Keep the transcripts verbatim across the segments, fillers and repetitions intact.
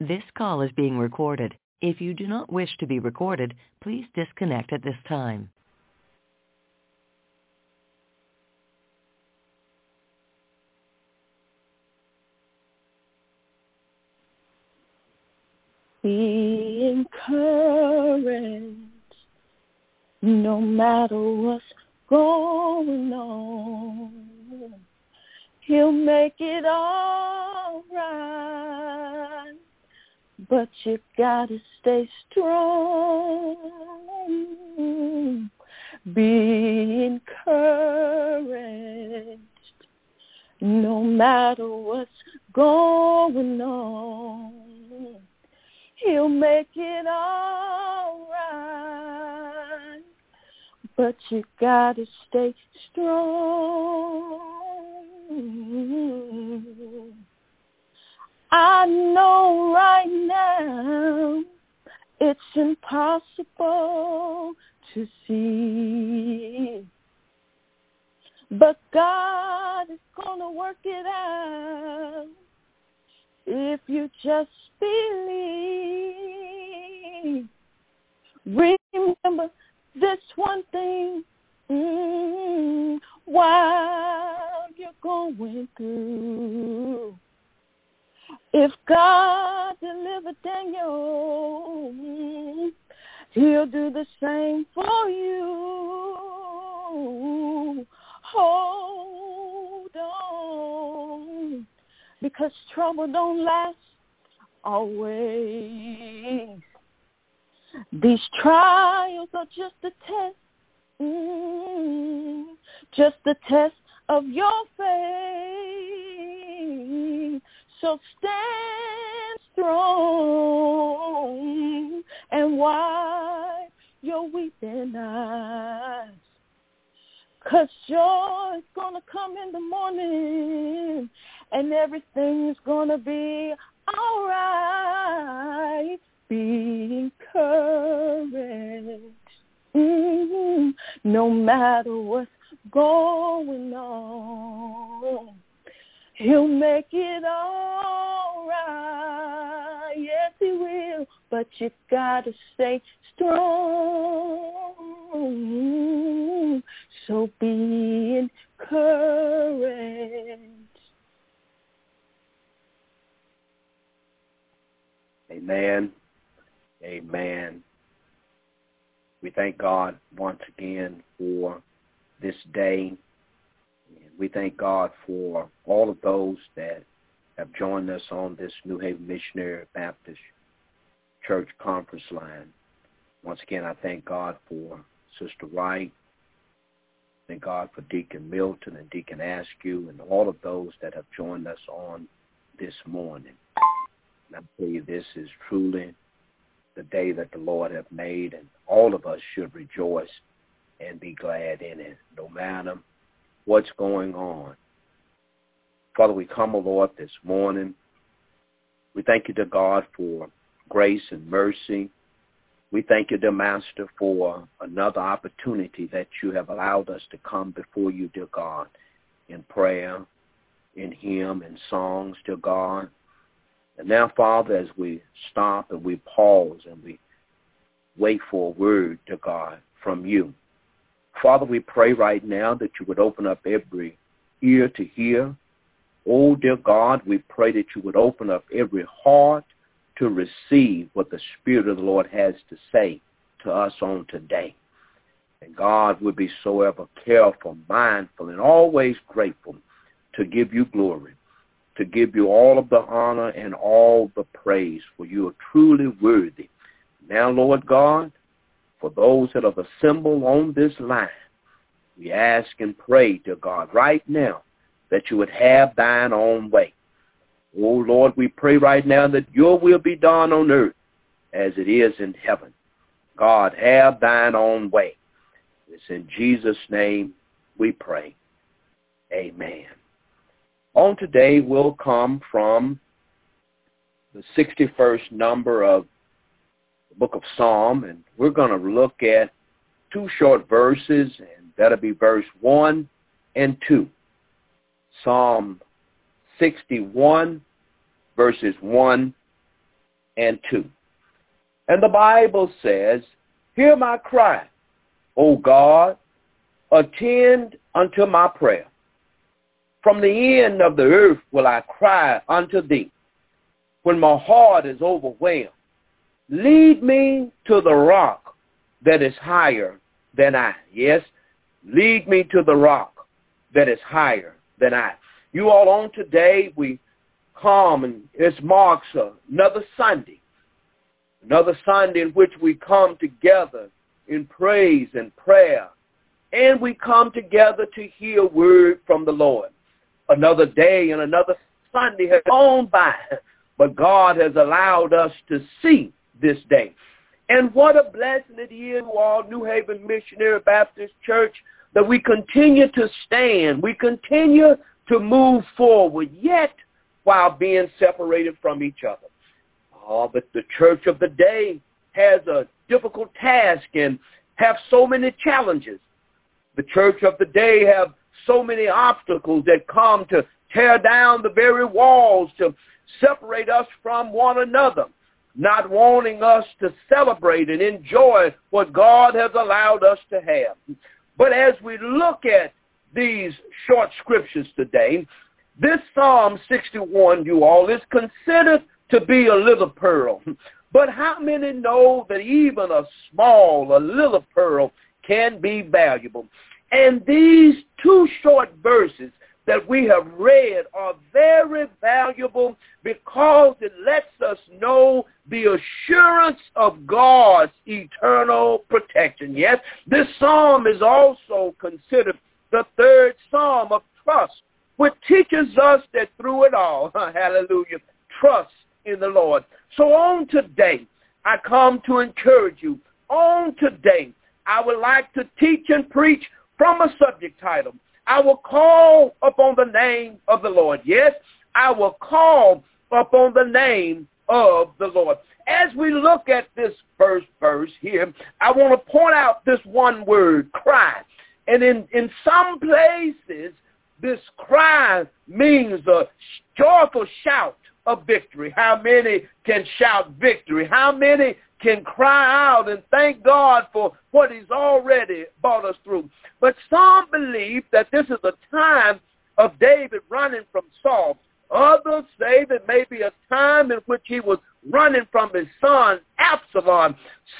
This call is being recorded. If you do not wish to be recorded, please disconnect at this time. Be encouraged, no matter what's going on, he'll make it all right, but you gotta stay strong. Be encouraged, no matter what's going on, he'll make it all right, but you gotta stay strong. I know right now it's impossible to see, but God is gonna work it out if you just believe. Remember this one thing, mm, while you're going through, if God delivered Daniel, mm, he'll do the same for you. Hold on, because trouble don't last always. These trials are just a test, mm, just a test of your faith. So stand strong and wipe your weeping eyes, 'cause joy is gonna come in the morning and everything's gonna be all right. Be encouraged, mm-hmm, no matter what's going on, he'll make it all right. Yes, he will, but you gotta stay strong. So be encouraged. Amen. Amen. We thank God once again for this day. We thank God for all of those that have joined us on this New Haven Missionary Baptist Church conference line. Once again, I thank God for Sister Wright. Thank God for Deacon Milton and Deacon Askew and all of those that have joined us on this morning. And I tell you, this is truly the day that the Lord hath made, and all of us should rejoice and be glad in it, no matter what's going on. Father, we come, O Lord, this morning. We thank you, dear God, for grace and mercy. We thank you, dear Master, for another opportunity that you have allowed us to come before you, dear God, in prayer, in hymn, in songs, dear God. And now, Father, as we stop and we pause and we wait for a word, dear God, from you, Father, we pray right now that you would open up every ear to hear. Oh, dear God, we pray that you would open up every heart to receive what the Spirit of the Lord has to say to us on today. And God would be so ever careful, mindful, and always grateful to give you glory, to give you all of the honor and all the praise, for you are truly worthy. Now, Lord God, for those that have assembled on this line, we ask and pray, dear God, right now that you would have thine own way. Oh, Lord, we pray right now that your will be done on earth as it is in heaven. God, have thine own way. It's in Jesus' name we pray. Amen. On today will come from the sixty-first number of the book of Psalm, and we're going to look at two short verses, and that'll be verse one and two. Psalm sixty-one, verses one and two. And the Bible says, hear my cry, O God, attend unto my prayer. From the end of the earth will I cry unto thee. When my heart is overwhelmed, lead me to the rock that is higher than I. Yes, lead me to the rock that is higher than I. You all on today, we come, and this marks another Sunday, another Sunday in which we come together in praise and prayer, and we come together to hear word from the Lord. Another day and another Sunday has gone by, but God has allowed us to see this day. And what a blessing it is to all New Haven Missionary Baptist Church that we continue to stand, we continue to move forward, yet while being separated from each other. Oh, but the church of the day has a difficult task and have so many challenges. The church of the day have so many obstacles that come to tear down the very walls to separate us from one another, not wanting us to celebrate and enjoy what God has allowed us to have. But as we look at these short scriptures today, this Psalm sixty-one, you all, is considered to be a little pearl. But how many know that even a small, a little pearl can be valuable? And these two short verses that we have read are very valuable because it lets us know the assurance of God's eternal protection. Yes, this psalm is also considered the third psalm of trust, which teaches us that through it all, hallelujah, trust in the Lord. So on today, I come to encourage you. On today, I would like to teach and preach from a subject title. I will call upon the name of the Lord. Yes, I will call upon the name of the Lord. As we look at this first verse here, I want to point out this one word, cry. And in, in some places, this cry means a joyful shout of victory. How many can shout victory? How many can cry out and thank God for what he's already brought us through? But some believe that this is a time of David running from Saul. Others say that may be a time in which he was running from his son, Absalom.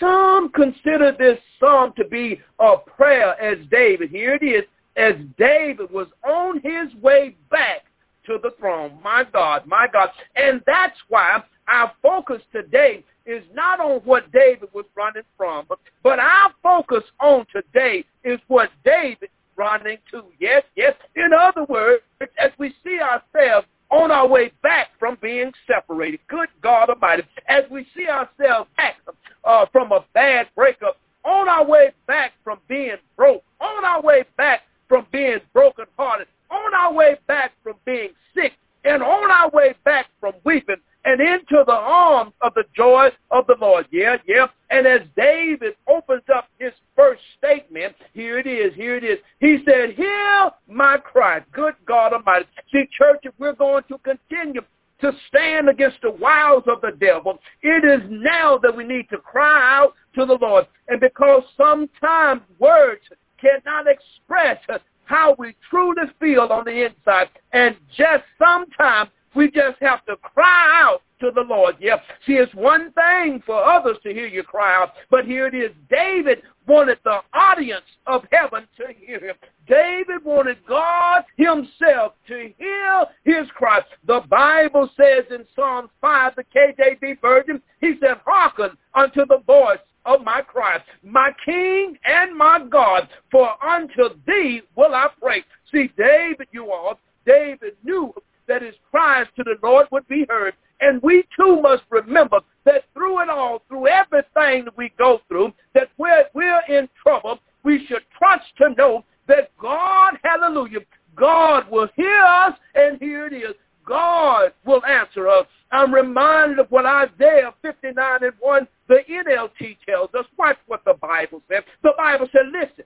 Some consider this psalm to be a prayer as David, here it is, as David was on his way back to the throne. My God, my God. And that's why our focus today is not on what David was running from, but, but our focus on today is what David running to. Yes, yes. In other words, as we see ourselves on our way back from being separated, good God Almighty, as we see ourselves back uh, from a bad breakup, on our way back from being broke, on our way back from being brokenhearted, on our way back from being sick, and on our way back from weeping, and into the arms of the joy of the Lord. Yeah, yeah. And as David opens up his first statement, here it is, here it is. He said, hear my cry, good God Almighty. See, church, if we're going to continue to stand against the wiles of the devil, it is now that we need to cry out to the Lord. And because sometimes words cannot express how we truly feel on the inside, and just sometimes we just have to cry out to the Lord. Yep. See, it's one thing for others to hear you cry out, but here it is. David wanted the audience of heaven to hear him. David wanted God himself to hear his cry. The Bible says in Psalm five, the K J V version, he said, hearken unto the voice of my cry, my King and my God, for unto thee will I pray. See, David, you all, David knew that his cries to the Lord would be heard. And we too must remember that through it all, through everything that we go through, that we're, we're in trouble, we should trust to know that God, hallelujah, God will hear us, and here it is, God will answer us. I'm reminded of what Isaiah fifty-nine and one, the N L T tells us. Watch what the Bible says. The Bible said, listen,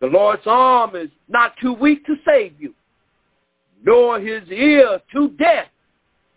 the Lord's arm is not too weak to save you, nor his ear to deaf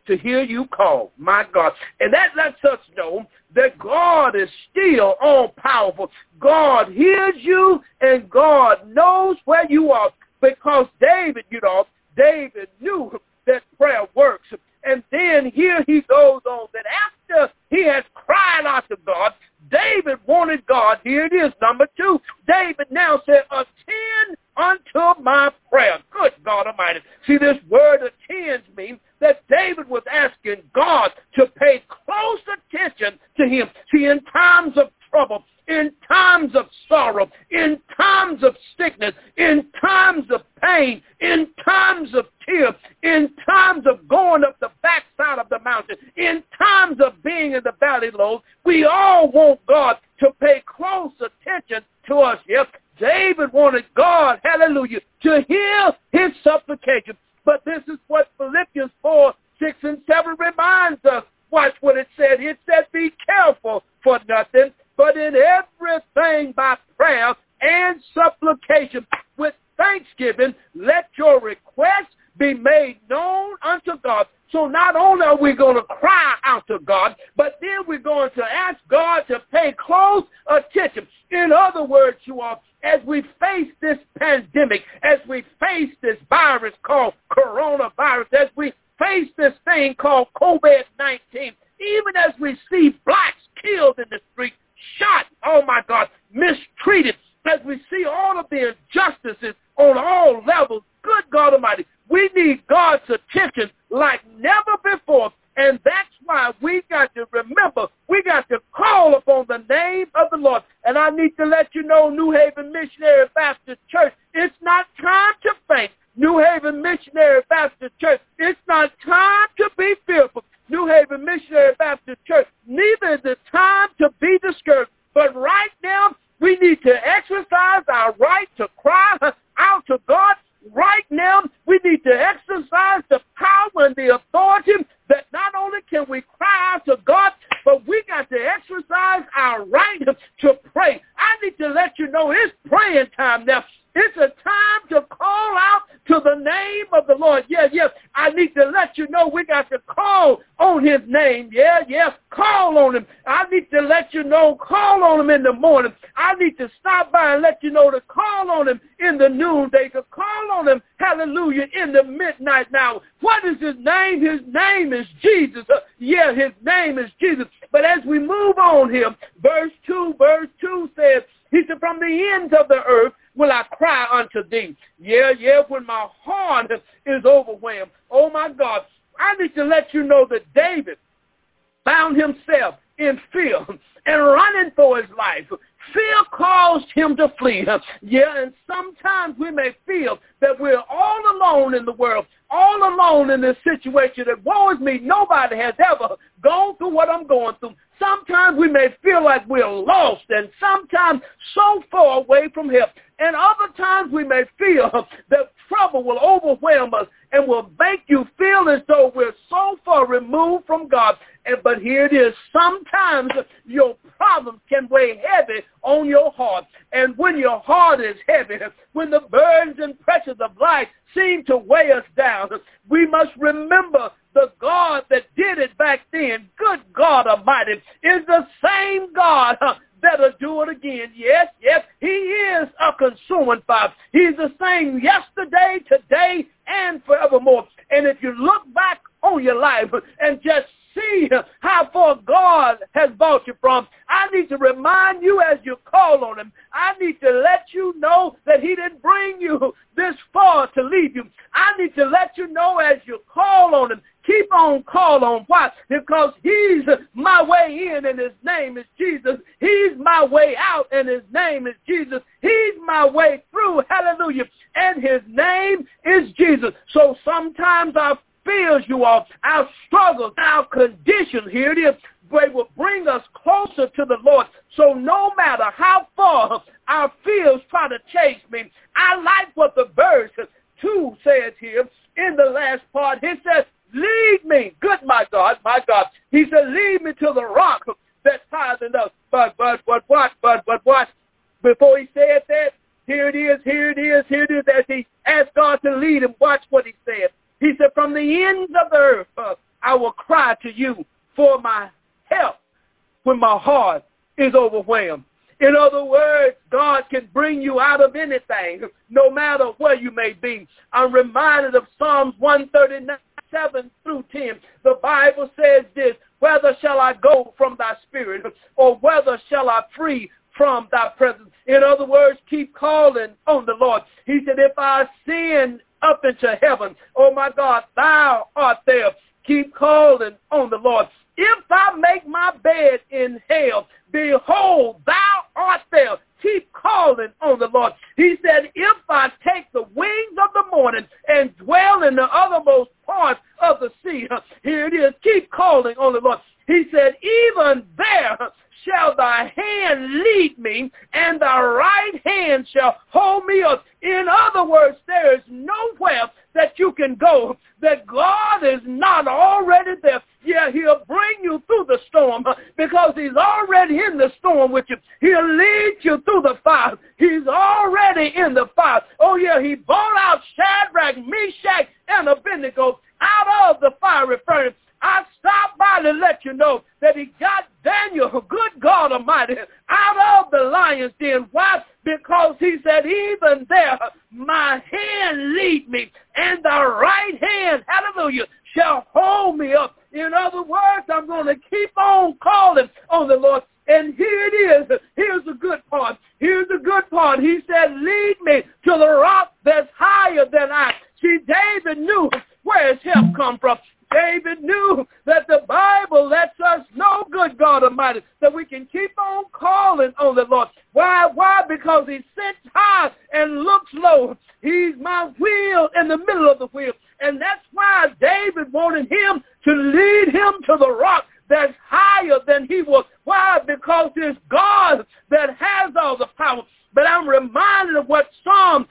to hear you call, my God. And that lets us know that God is still all-powerful. God hears you, and God knows where you are, because David, you know, David knew that prayer works. And then here he goes on that after he has cried out to God, David wanted God. Here it is, number two. David now said, attend unto my prayer. Good God Almighty. See, this word attends means that David was asking God to pay close attention to him. See, in times of trouble, in times of sorrow, in times of sickness, in times of pain, in times of tears, in times of going up the backside of the mountain, in times of being in the valley lows, we all want God to pay close attention to us. Yes, David wanted God, hallelujah, to hear his supplication. But this is what Philippians four, six, and seven reminds us. Watch what it said. It said, be careful for nothing, but in everything by prayer and supplication with thanksgiving, let your requests be made known unto God. So not only are we going to cry out to God, but then we're going to ask God to pay close attention. In other words, you all, as we face this pandemic, as we face this virus called coronavirus, as we face this thing called COVID nineteen, even as we see blacks killed in the street, shot, oh my God, mistreated, as we see all of the injustices on all levels, good God Almighty, we need God's attention like never before. And that's why we got to remember, we got to call upon the name of the Lord. And I need to let you know, New Haven Missionary Baptist Church, it's not time to faint. New Haven Missionary Baptist Church, it's not time to be fearful. New Haven Missionary Baptist Church, neither is it time to be discouraged. But right now, we need to exercise our right to cry out to God. Right now, we need to exercise the power and the authority that not only can we cry out to God, but we got to exercise our right to pray. I need to let you know it's praying time now. It's a time to call out to the name of the Lord. Yeah, yes. I need to let you know we got to call on his name. Yeah, yes. Call on him. I need to let you know, call on him in the morning. I need to stop by and let you know to call on him in the noonday, to call on him, hallelujah, in the midnight hour. What is his name? His name is Jesus. Uh, yeah, his name is Jesus. But as we move on here, verse two, verse two says, he said, from the ends of the earth will I cry unto thee. Yeah, yeah, when my heart is overwhelmed. Oh, my God. I need to let you know that David found himself in fear and running for his life. Fear caused him to flee. Yeah, and sometimes we may feel that we're all alone in the world, all alone in this situation, that woe is me, nobody has ever gone through what I'm going through. Sometimes we may feel like we're lost and sometimes so far away from help. And other times we may feel that trouble will overwhelm us and will make you feel as though we're so far removed from God. And but here it is. Sometimes your problems can weigh heavy on your heart. And when your heart is heavy, when the burdens and pressures of life seem to weigh us down, we must remember the God that did it back then, good God Almighty, is the same God that'll do it again. Yes, yes, he is a consuming fire. He's the same yesterday, today, and forevermore. And if you look back on your life and just see how far God has brought you from, I need to remind you as you call on him, I need to let you know that he didn't bring you this far to leave you. I need to let you know as you call on him, keep on call on. Why? Because he's my way in and his name is Jesus. He's my way out and his name is Jesus. He's my way through, hallelujah, and his name is Jesus. So sometimes our fears, you all, our struggles, our conditions, here it is, they will bring us closer to the Lord. So no matter how far our fears try to chase me, I like what the verse two says here in the last part. He says, lead me, good my God, my God. He said, lead me to the rock that's higher than us. But, but, but, what, but, but, what? Before he said that, here it is, here it is, here it is. As he asked God to lead him, watch what he said. He said, from the ends of the earth, uh, I will cry to you for my help when my heart is overwhelmed. In other words, God can bring you out of anything, no matter where you may be. I'm reminded of Psalms one thirty-nine, seven through ten. The Bible says this, "Whether shall I go from thy spirit, or whether shall I flee from thy presence?" In other words, keep calling on the Lord. He said, "If I ascend up into heaven, oh my God, thou art there." Keep calling on the Lord. "If I make my bed in hell, behold, thou art there." Keep calling on the Lord. He said, "If I take the wings of the morning and dwell in the uttermost parts of the sea," here it is, keep calling on the Lord. He said, "Even there shall thy hand lead me, and thy right hand shall hold me up." In other words, there is nowhere that you can go that God is not already there. Yeah, he'll bring you through the storm because he's already in the storm with you. He'll lead you through the fire. He's already in the fire. Oh, yeah, he brought out Shadrach, Meshach, and Abednego out of the fiery furnace. I stopped by to let you know that he got Daniel, good God Almighty, out of the lion's den. Why? Because he said, "Even there, my hand lead me, and thy right hand," hallelujah, "shall hold me up." In other words, I'm going to keep on calling on the Lord. And here it is. Here's the good part. Here's the good part. He said, "Lead me to the rock that's higher than I." See, David knew where his help come from. David knew that the Bible lets us know, good God Almighty, that we can keep on calling on the Lord. Why? Why? Because he sits high and looks low. He's my wheel in the middle of the wheel. And that's why David wanted him to lead him to the rock that's higher than he was. Why? Because it's God that has all the power. But I'm reminded of what Psalm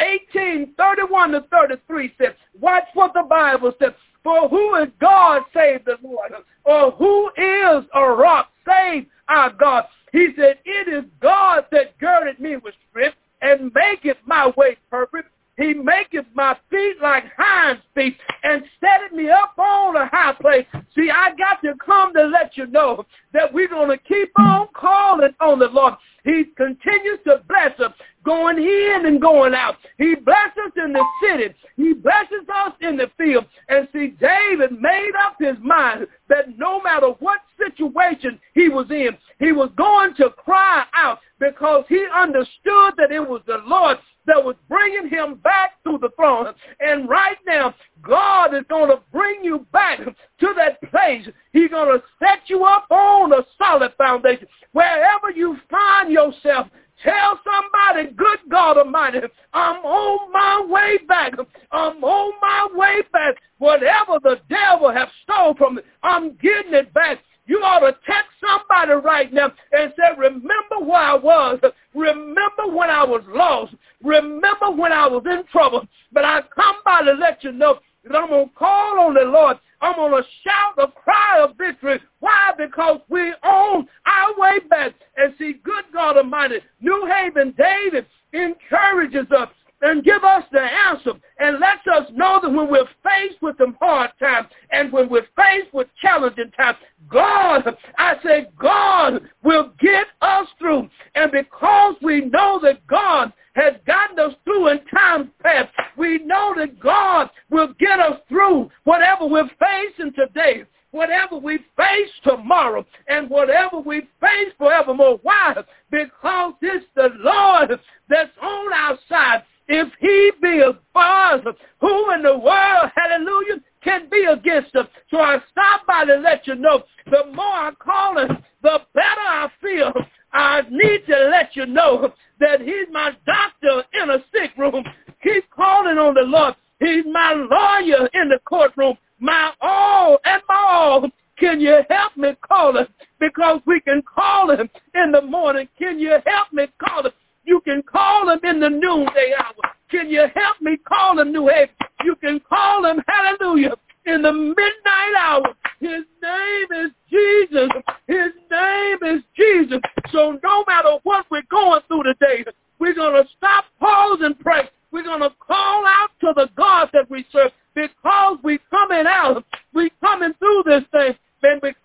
eighteen, thirty-one to thirty-three says. Watch what the Bible says. "For who is God save the Lord? Or who is a rock save our God?" He said, "It is God that girded me with strength and maketh my way perfect. He maketh my feet like hinds' feet and setteth me up on a high place." See, I got to come to let you know that we're going to keep on calling on the Lord. He continues to bless us, going in and going out. He blesses in the city. He blesses us in the field. And see, David made up his mind that no matter what situation he was in, he was going to cry out because he understood that it was the Lord that was bringing him back to the throne. And right now, God is going to bring you back to that place. He's going to set you up on a solid foundation. Wherever you find yourself, tell somebody, "Good God Almighty, I'm on my way back. I'm on my way back. Whatever the devil has stole from me, I'm getting it back." You ought to text somebody right now and say, "Remember where I was. Remember when I was lost. Remember when I was in trouble. But I come by to let you know that I'm going to call on the Lord. I'm going to shout a cry of victory." Why? Because we're on our way back. And see, good God Almighty, New Haven David encourages us and give us the answer and lets us know that when we're faced with some hard times and when we're faced with challenging times, God, I say, God will get us through. And because we know that God has gotten us through in times past, we know that God will get us through whatever we're facing today, whatever we face tomorrow, and whatever we face forevermore. Why? Because it's the Lord that's on our side. If he be for us, who in the world, hallelujah, can be against us? So I stop by to let you know, the more I call him, the better I feel. I need to let you know that he's my doctor in a sick room. Keep calling on the Lord. He's my lawyer in the courtroom. My all and my all. Can you help me call him? Because we can call him in the morning. Can you help me call him? You can call him in the noonday hour. Can you help me call him, New Haven? You can call him, hallelujah, in the midnight hour. His name is Jesus. His name is Jesus. So no matter what we're going through today, we're going to stop, pause, and pray. We're going to call out to the God that we serve because we coming out. We coming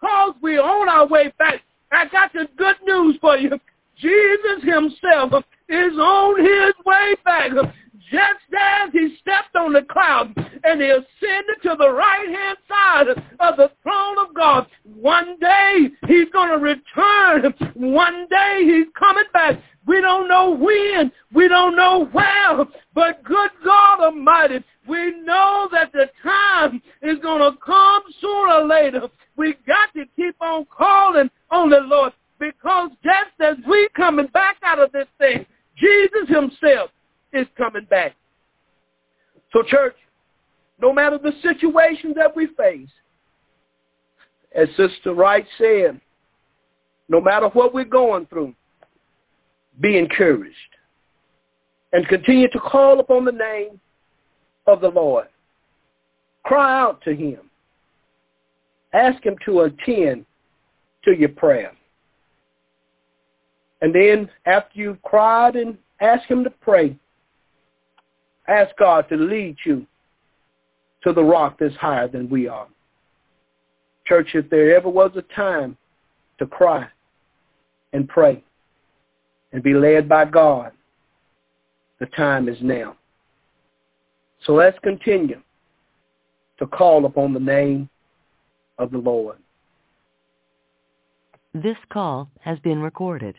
because we're on our way back, I got the good news for you. Jesus himself is on his way back. Just as he stepped on the cloud and he ascended to the right-hand side of the throne of God, one day he's going to return. One day he's coming back. We don't know when. We don't know where. But good God Almighty, we know that the time is going to come sooner or later. We got to keep on calling on the Lord, because just as we coming back out of this thing, Jesus himself is coming back. So church, no matter the situation that we face, as Sister Wright said, no matter what we're going through, be encouraged and continue to call upon the name of the Lord. Cry out to him. Ask him to attend to your prayer. And then after you've cried and asked him to pray, ask God to lead you to the rock that's higher than we are. Church, if there ever was a time to cry and pray and be led by God, the time is now. So let's continue to call upon the name of the Lord. This call has been recorded.